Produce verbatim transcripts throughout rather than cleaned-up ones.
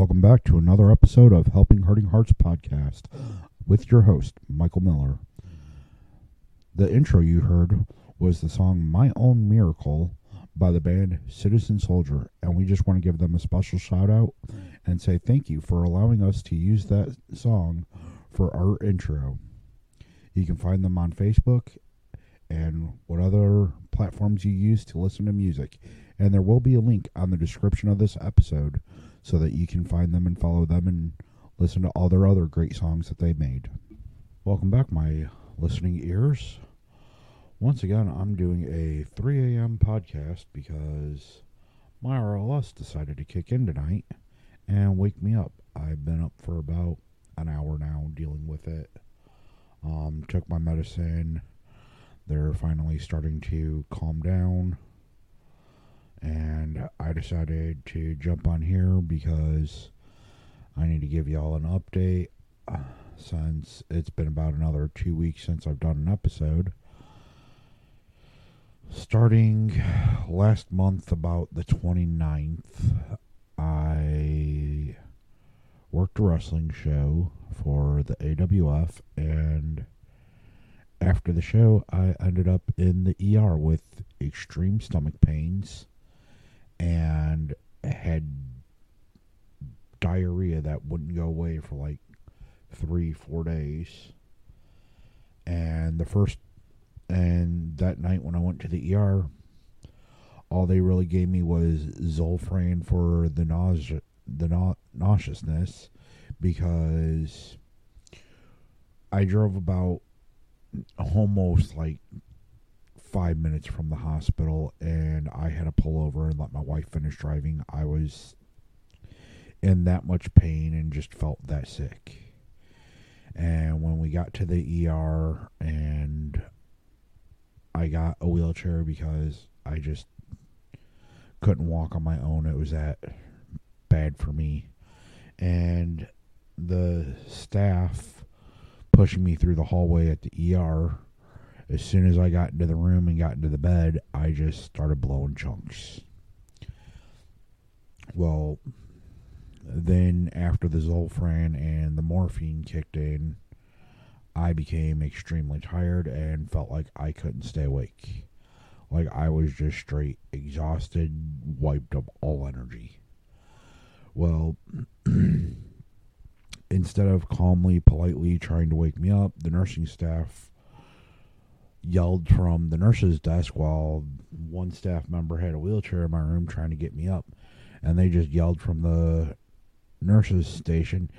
Welcome back to another episode of Helping Hurting Hearts Podcast with your host, Michael Miller. The intro you heard was the song My Own Miracle by the band Citizen Soldier, and we just want to give them a special shout out and say thank you for allowing us to use that song for our intro. You can find them on Facebook and what other platforms you use to listen to music. And there will be a link on the description of this episode so that you can find them and follow them and listen to all their other great songs that they made. Welcome back, my listening ears. Once again, I'm doing a three a.m. podcast because my R L S decided to kick in tonight and wake me up. I've been up for about an hour now dealing with it. Um, took my medicine. They're finally starting to calm down, and I decided to jump on here because I need to give y'all an update since it's been about another two weeks since I've done an episode. Starting last month, about the twenty-ninth, I worked a wrestling show for the A W F, and after the show, I ended up in the E R with extreme stomach pains and had diarrhea that wouldn't go away for like three, four days. And the first, and that night when I went to the E R, all they really gave me was Zofran for the nausea, the na- nauseousness, because I drove about almost like five minutes from the hospital, and I had to pull over and let my wife finish driving. I was in that much pain and just felt that sick. And when we got to the E R, and I got a wheelchair because I just couldn't walk on my own. It was that bad for me. And the staff pushing me through the hallway at the E R, as soon as I got into the room and got into the bed, I just started blowing chunks. Well, then after the Zofran and the morphine kicked in, I became extremely tired and felt like I couldn't stay awake. Like I was just straight exhausted, wiped up all energy. Well, instead of calmly, politely trying to wake me up, the nursing staff yelled from the nurse's desk while one staff member had a wheelchair in my room trying to get me up. And they just yelled from the nurse's station,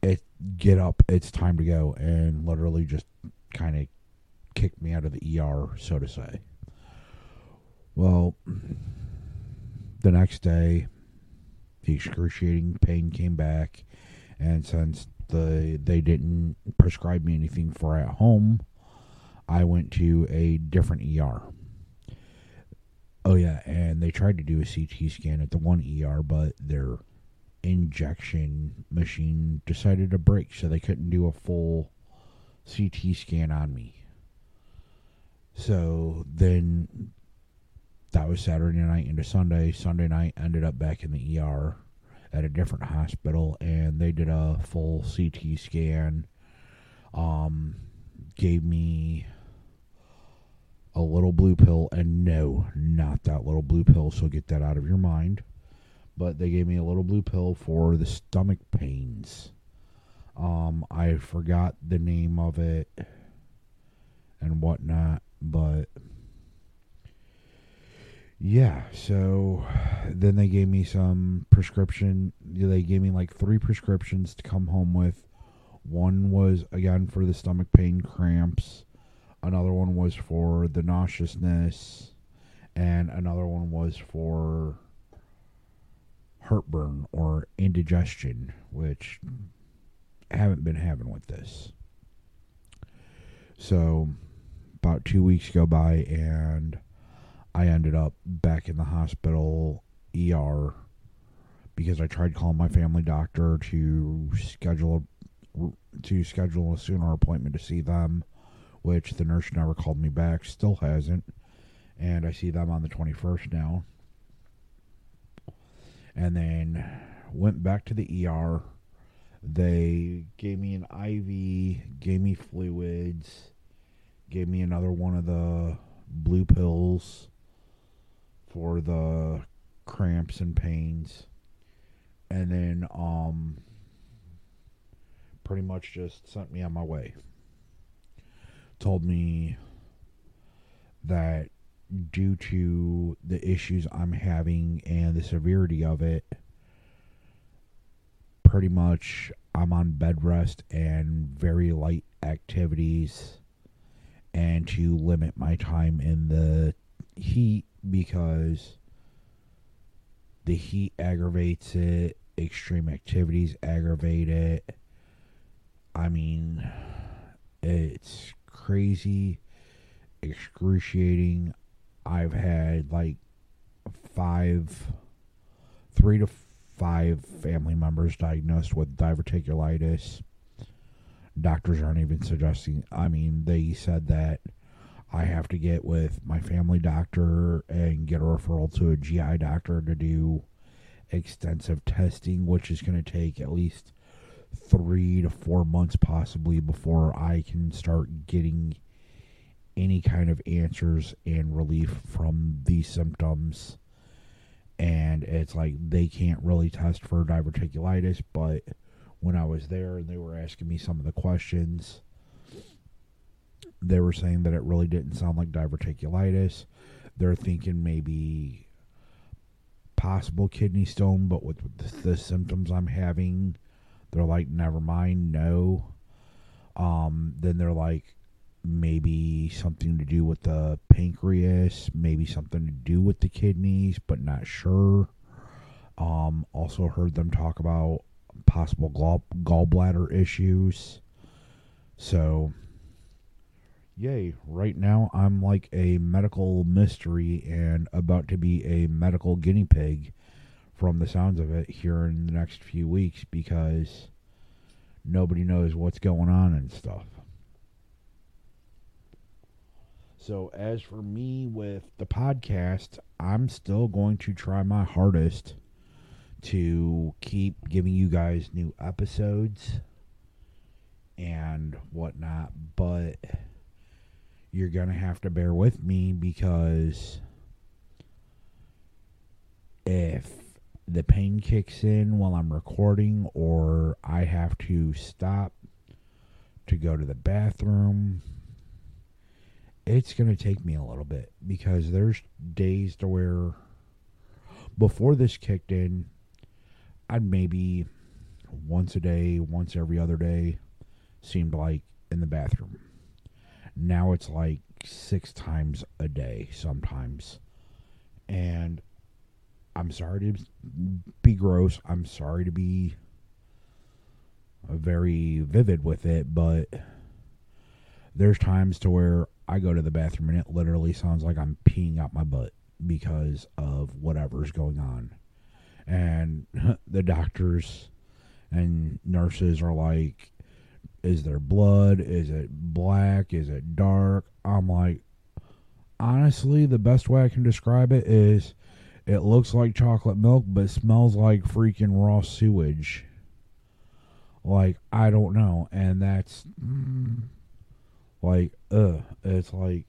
"It get up, it's time to go," and literally just kind of kicked me out of the E R, so to say. Well, the next day, the excruciating pain came back. And since the they didn't prescribe me anything for at home, I went to a different E R. Oh, yeah, and they tried to do a C T scan at the one E R, but their injection machine decided to break, so they couldn't do a full C T scan on me. So then that was Saturday night into Sunday. Sunday night ended up back in the E R at a different hospital, and they did a full C T scan. Um, gave me a little blue pill, and no, not that little blue pill, so get that out of your mind. But they gave me a little blue pill for the stomach pains. Um, I forgot the name of it and whatnot, but yeah, so then they gave me some prescription. They gave me like three prescriptions to come home with. One was, again, for the stomach pain cramps. Another one was for the nauseousness. And another one was for heartburn or indigestion, which I haven't been having with this. So about two weeks go by, and I ended up back in the hospital E R because I tried calling my family doctor to schedule to schedule a sooner appointment to see them, which the nurse never called me back, still hasn't, and I see them on the twenty-first now. And then went back to the E R. They gave me an I V, gave me fluids, gave me another one of the blue pills for the cramps and pains. And then um, pretty much just sent me on my way. Told me that due to the issues I'm having and the severity of it, pretty much I'm on bed rest and very light activities, and to limit my time in the heat because the heat aggravates it, extreme activities aggravate it. I mean, it's crazy, excruciating. I've had like five, three to five family members diagnosed with diverticulitis. Doctors aren't even suggesting, I mean, they said that I have to get with my family doctor and get a referral to a G I doctor to do extensive testing, which is going to take at least three to four months possibly before I can start getting any kind of answers and relief from these symptoms. And it's like they can't really test for diverticulitis, but when I was there and they were asking me some of the questions, they were saying that it really didn't sound like diverticulitis. They're thinking maybe possible kidney stone, but with the, the symptoms I'm having, they're like, never mind, no. Um, then they're like, maybe something to do with the pancreas, maybe something to do with the kidneys, but not sure. Um, also heard them talk about possible gall- gallbladder issues. So, yay. Right now, I'm like a medical mystery and about to be a medical guinea pig from the sounds of it here in the next few weeks because nobody knows what's going on and stuff. So as for me with the podcast, I'm still going to try my hardest to keep giving you guys new episodes and whatnot, but you're going to have to bear with me because if the pain kicks in while I'm recording or I have to stop to go to the bathroom, it's going to take me a little bit because there's days to where before this kicked in, I'd maybe once a day, once every other day, seemed like in the bathroom. Now it's like six times a day sometimes. And I'm sorry to be gross. I'm sorry to be very vivid with it, but there's times to where I go to the bathroom and it literally sounds like I'm peeing out my butt because of whatever's going on. And the doctors and nurses are like, is there blood? Is it black? Is it dark? I'm like, honestly, the best way I can describe it is it looks like chocolate milk, but smells like freaking raw sewage. Like, I don't know. And that's... Mm, Like, uh, it's like,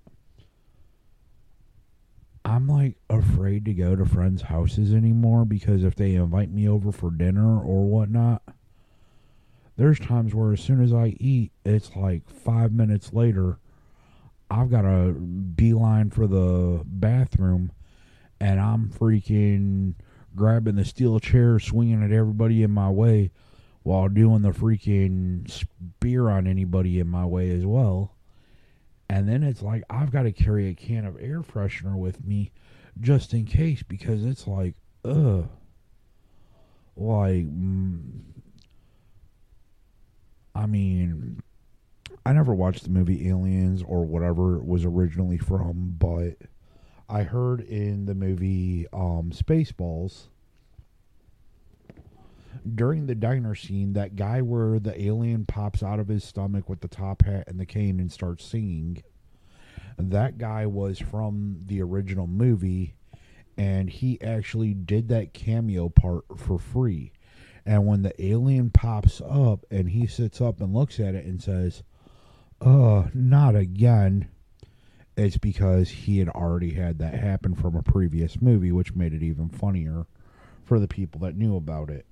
I'm like afraid to go to friends' houses anymore because if they invite me over for dinner or whatnot, there's times where as soon as I eat, it's like five minutes later, I've got a beeline for the bathroom and I'm freaking grabbing the steel chair, swinging at everybody in my way while doing the freaking spear on anybody in my way as well. And then it's like, I've got to carry a can of air freshener with me just in case because it's like, ugh. Like, I mean, I never watched the movie Aliens or whatever it was originally from, but I heard in the movie um, Spaceballs, during the diner scene, that guy where the alien pops out of his stomach with the top hat and the cane and starts singing, that guy was from the original movie, and he actually did that cameo part for free. And when the alien pops up and he sits up and looks at it and says, "Oh, not again," it's because he had already had that happen from a previous movie, which made it even funnier for the people that knew about it.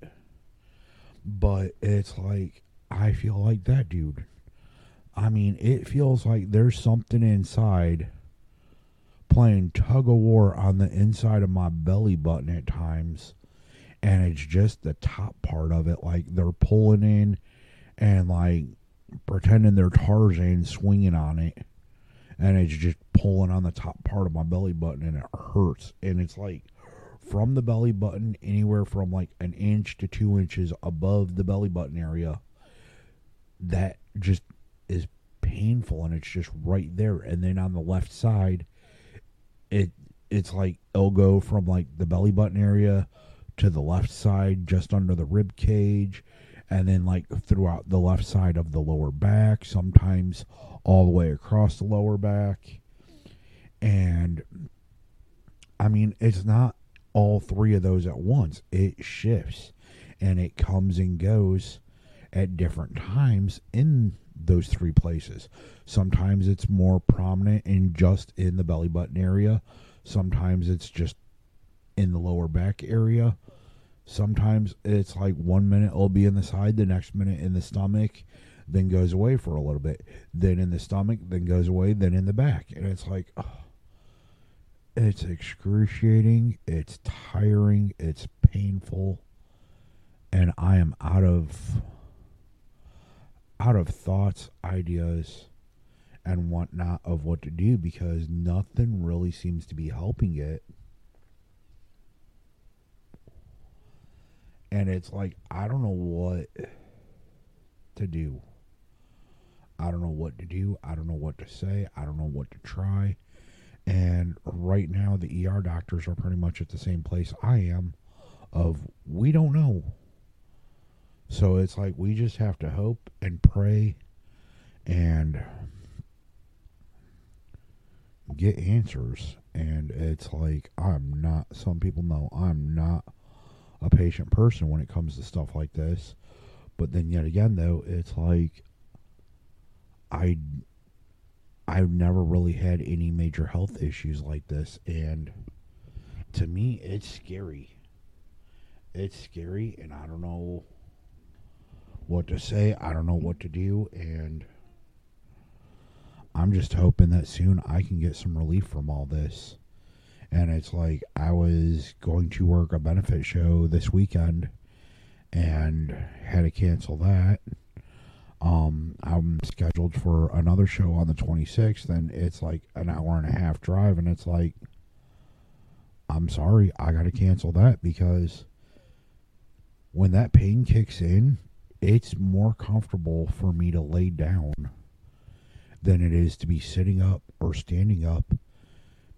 But it's like, I feel like that dude. I mean, it feels like there's something inside playing tug of war on the inside of my belly button at times, and it's just the top part of it, like they're pulling in and like pretending they're Tarzan swinging on it, and it's just pulling on the top part of my belly button, and it hurts. And it's like from the belly button, anywhere from like an inch to two inches above the belly button area, that just is painful, and it's just right there. And then on the left side, It it's like it'll go from like the belly button area to the left side, just under the rib cage, and then like throughout the left side of the lower back, sometimes all the way across the lower back. And I mean, it's not all three of those at once. It shifts and it comes and goes at different times in those three places. Sometimes it's more prominent and just in the belly button area. Sometimes it's just in the lower back area. Sometimes it's like one minute it'll be in the side, the next minute in the stomach, then goes away for a little bit, then in the stomach, then goes away, then in the back. And it's like, oh, it's excruciating, it's tiring, it's painful, and I am out of out of thoughts, ideas, and whatnot of what to do, because nothing really seems to be helping it. And it's like, I don't know what to do. I don't know what to do. I don't know what to say. I don't know what to try. And right now, the E R doctors are pretty much at the same place I am of, we don't know. So it's like we just have to hope and pray and get answers. And it's like, I'm not, some people know I'm not a patient person when it comes to stuff like this. But then yet again, though, it's like I, I've never really had any major health issues like this. And to me, it's scary. It's scary, and I don't know what to say. I don't know what to do, and I'm just hoping that soon I can get some relief from all this. And it's like, I was going to work a benefit show this weekend and had to cancel that. Um, I'm scheduled for another show on the twenty-sixth, and it's like an hour and a half drive, and it's like, I'm sorry, I gotta cancel that, because when that pain kicks in, it's more comfortable for me to lay down than it is to be sitting up or standing up,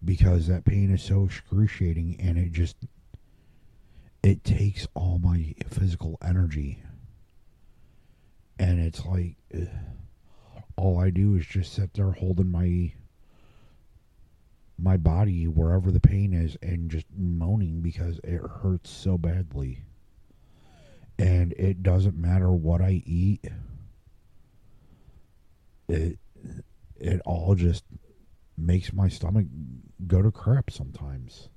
because that pain is so excruciating, and it just, it takes all my physical energy. And it's like, ugh, all I do is just sit there holding my my body wherever the pain is and just moaning, because it hurts so badly. And it doesn't matter what I eat. It it all just makes my stomach go to crap sometimes.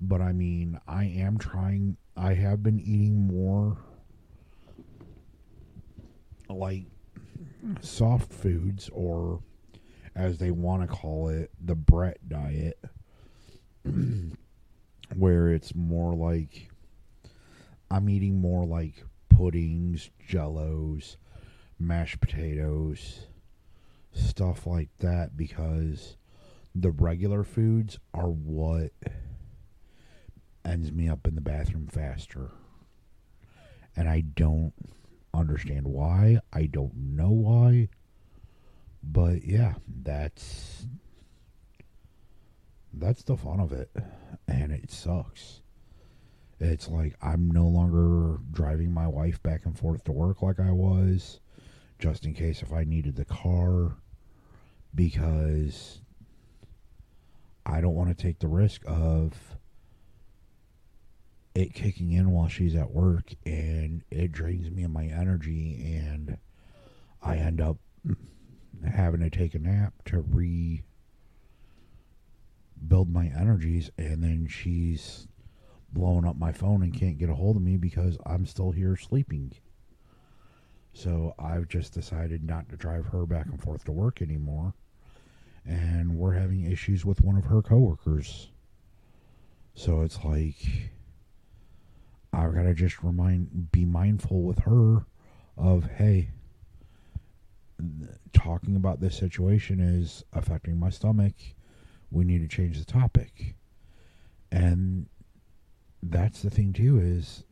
But I mean, I am trying. I have been eating more like soft foods, or as they want to call it, the Brett diet. Where it's more like, I'm eating more like puddings, jellos, mashed potatoes, stuff like that, because the regular foods are what ends me up in the bathroom faster. And I don't understand why. I don't know why. But yeah, that's... that's the fun of it, and it sucks. It's like, I'm no longer driving my wife back and forth to work like I was, just in case if I needed the car, because I don't want to take the risk of it kicking in while she's at work, and it drains me of my energy, and I end up having to take a nap to rebuild my energies, and then she's blowing up my phone and can't get a hold of me because I'm still here sleeping. So I've just decided not to drive her back and forth to work anymore, and we're having issues with one of her coworkers. So it's like, I've got to just remind, be mindful with her of, hey, talking about this situation is affecting my stomach. We need to change the topic. And that's the thing too, is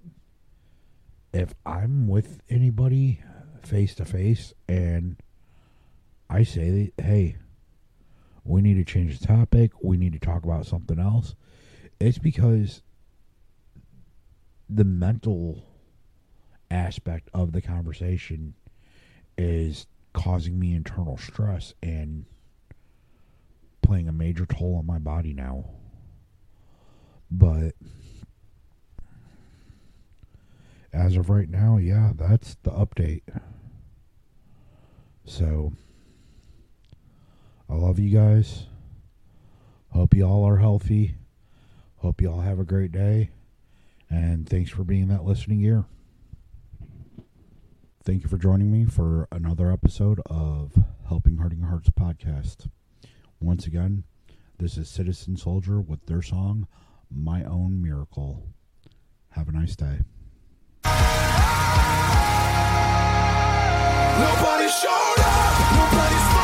if I'm with anybody face to face and I say, hey, we need to change the topic, we need to talk about something else, it's because the mental aspect of the conversation is causing me internal stress and playing a major toll on my body now. But as of right now, yeah, that's the update. So, I love you guys. Hope you all are healthy. Hope you all have a great day. And thanks for being that listening ear. Thank you for joining me for another episode of Helping Hurting Hearts Podcast. Once again, this is Citizen Soldier with their song, My Own Miracle. Have a nice day. Nobody showed up. Nobody's